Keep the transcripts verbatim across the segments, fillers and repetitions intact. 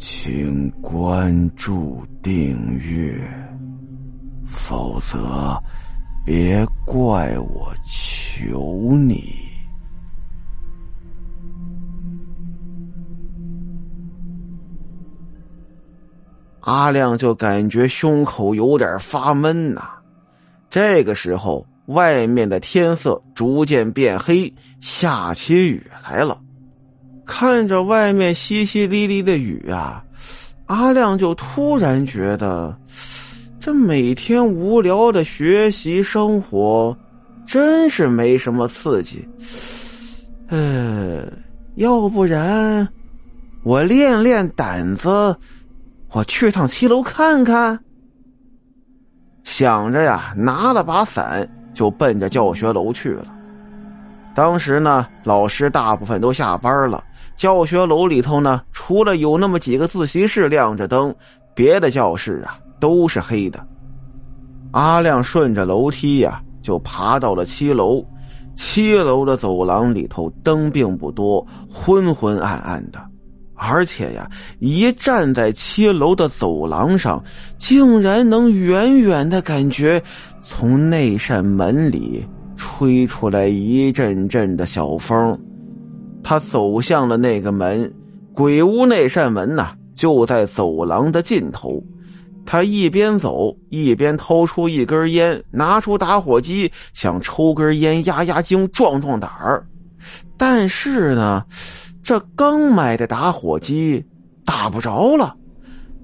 请关注订阅，否则别怪我求你。阿亮就感觉胸口有点发闷呐、啊。这个时候，外面的天色逐渐变黑，下起雨来了。看着外面淅淅沥沥的雨啊，阿亮就突然觉得，这每天无聊的学习生活，真是没什么刺激。呃，要不然，我练练胆子。我去趟七楼看看。想着呀，拿了把伞就奔着教学楼去了。当时呢，老师大部分都下班了，教学楼里头呢，除了有那么几个自习室亮着灯，别的教室啊都是黑的。阿亮顺着楼梯呀、啊、就爬到了七楼。七楼的走廊里头灯并不多，昏昏暗暗的。而且呀，一站在七楼的走廊上，竟然能远远的感觉从那扇门里吹出来一阵阵的小风。他走向了那个门，鬼屋那扇门呢、啊、就在走廊的尽头。他一边走一边掏出一根烟，拿出打火机想抽根烟压压惊壮壮胆儿。但是呢，这刚买的打火机打不着了，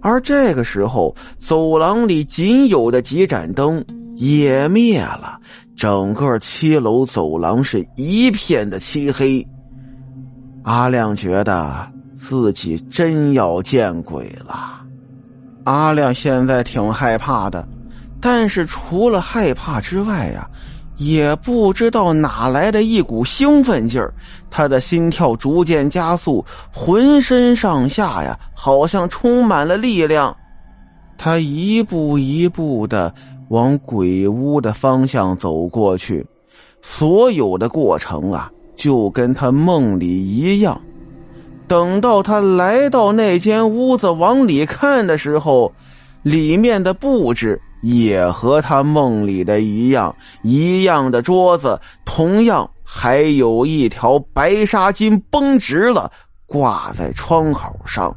而这个时候走廊里仅有的几盏灯也灭了，整个七楼走廊是一片的漆黑。阿亮觉得自己真要见鬼了。阿亮现在挺害怕的，但是除了害怕之外呀、啊也不知道哪来的一股兴奋劲儿，他的心跳逐渐加速，浑身上下呀，好像充满了力量。他一步一步的往鬼屋的方向走过去，所有的过程啊，就跟他梦里一样。等到他来到那间屋子往里看的时候，里面的布置也和他梦里的一样，一样的桌子，同样还有一条白纱巾绷直了挂在窗口上。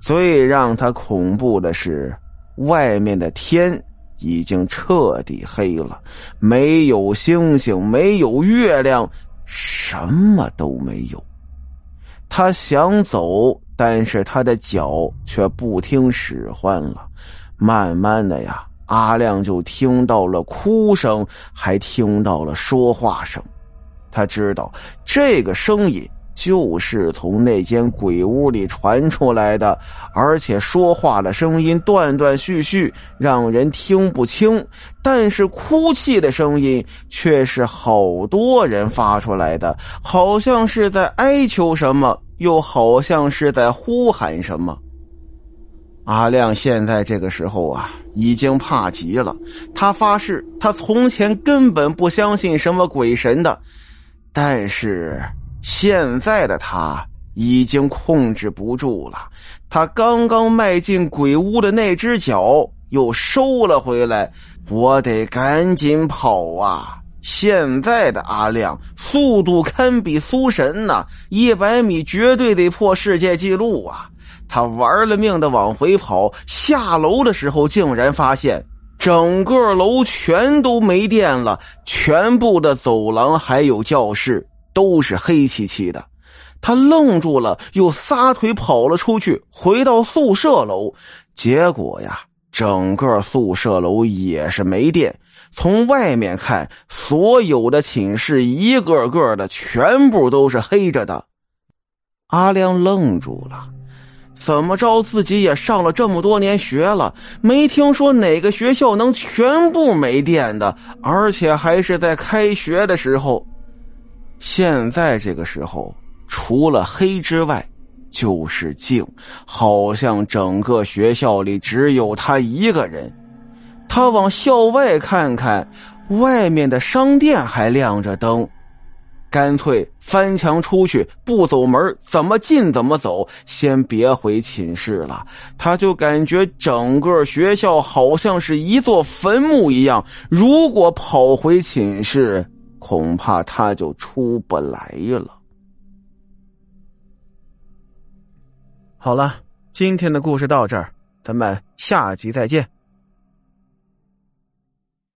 最让他恐怖的是，外面的天已经彻底黑了，没有星星，没有月亮，什么都没有。他想走，但是他的脚却不听使唤了。慢慢的呀，阿亮就听到了哭声，还听到了说话声。他知道这个声音就是从那间鬼屋里传出来的，而且说话的声音断断续续，让人听不清，但是哭泣的声音却是好多人发出来的，好像是在哀求什么，又好像是在呼喊什么。阿亮现在这个时候啊，已经怕极了。他发誓，他从前根本不相信什么鬼神的，但是现在的他已经控制不住了。他刚刚迈进鬼屋的那只脚又收了回来，我得赶紧跑啊！现在的阿亮速度堪比苏神呐、啊，一百米绝对得破世界纪录啊！他玩了命的往回跑，下楼的时候竟然发现整个楼全都没电了，全部的走廊还有教室都是黑漆漆的。他愣住了，又撒腿跑了出去，回到宿舍楼。结果呀，整个宿舍楼也是没电，从外面看，所有的寝室一个个的全部都是黑着的。阿亮愣住了，怎么着自己也上了这么多年学了，没听说哪个学校能全部没电的，而且还是在开学的时候。现在这个时候，除了黑之外就是静，好像整个学校里只有他一个人。他往校外看看，外面的商店还亮着灯，干脆翻墙出去，不走门，怎么进怎么走，先别回寝室了。他就感觉整个学校好像是一座坟墓一样，如果跑回寝室，恐怕他就出不来了。好了，今天的故事到这儿，咱们下集再见。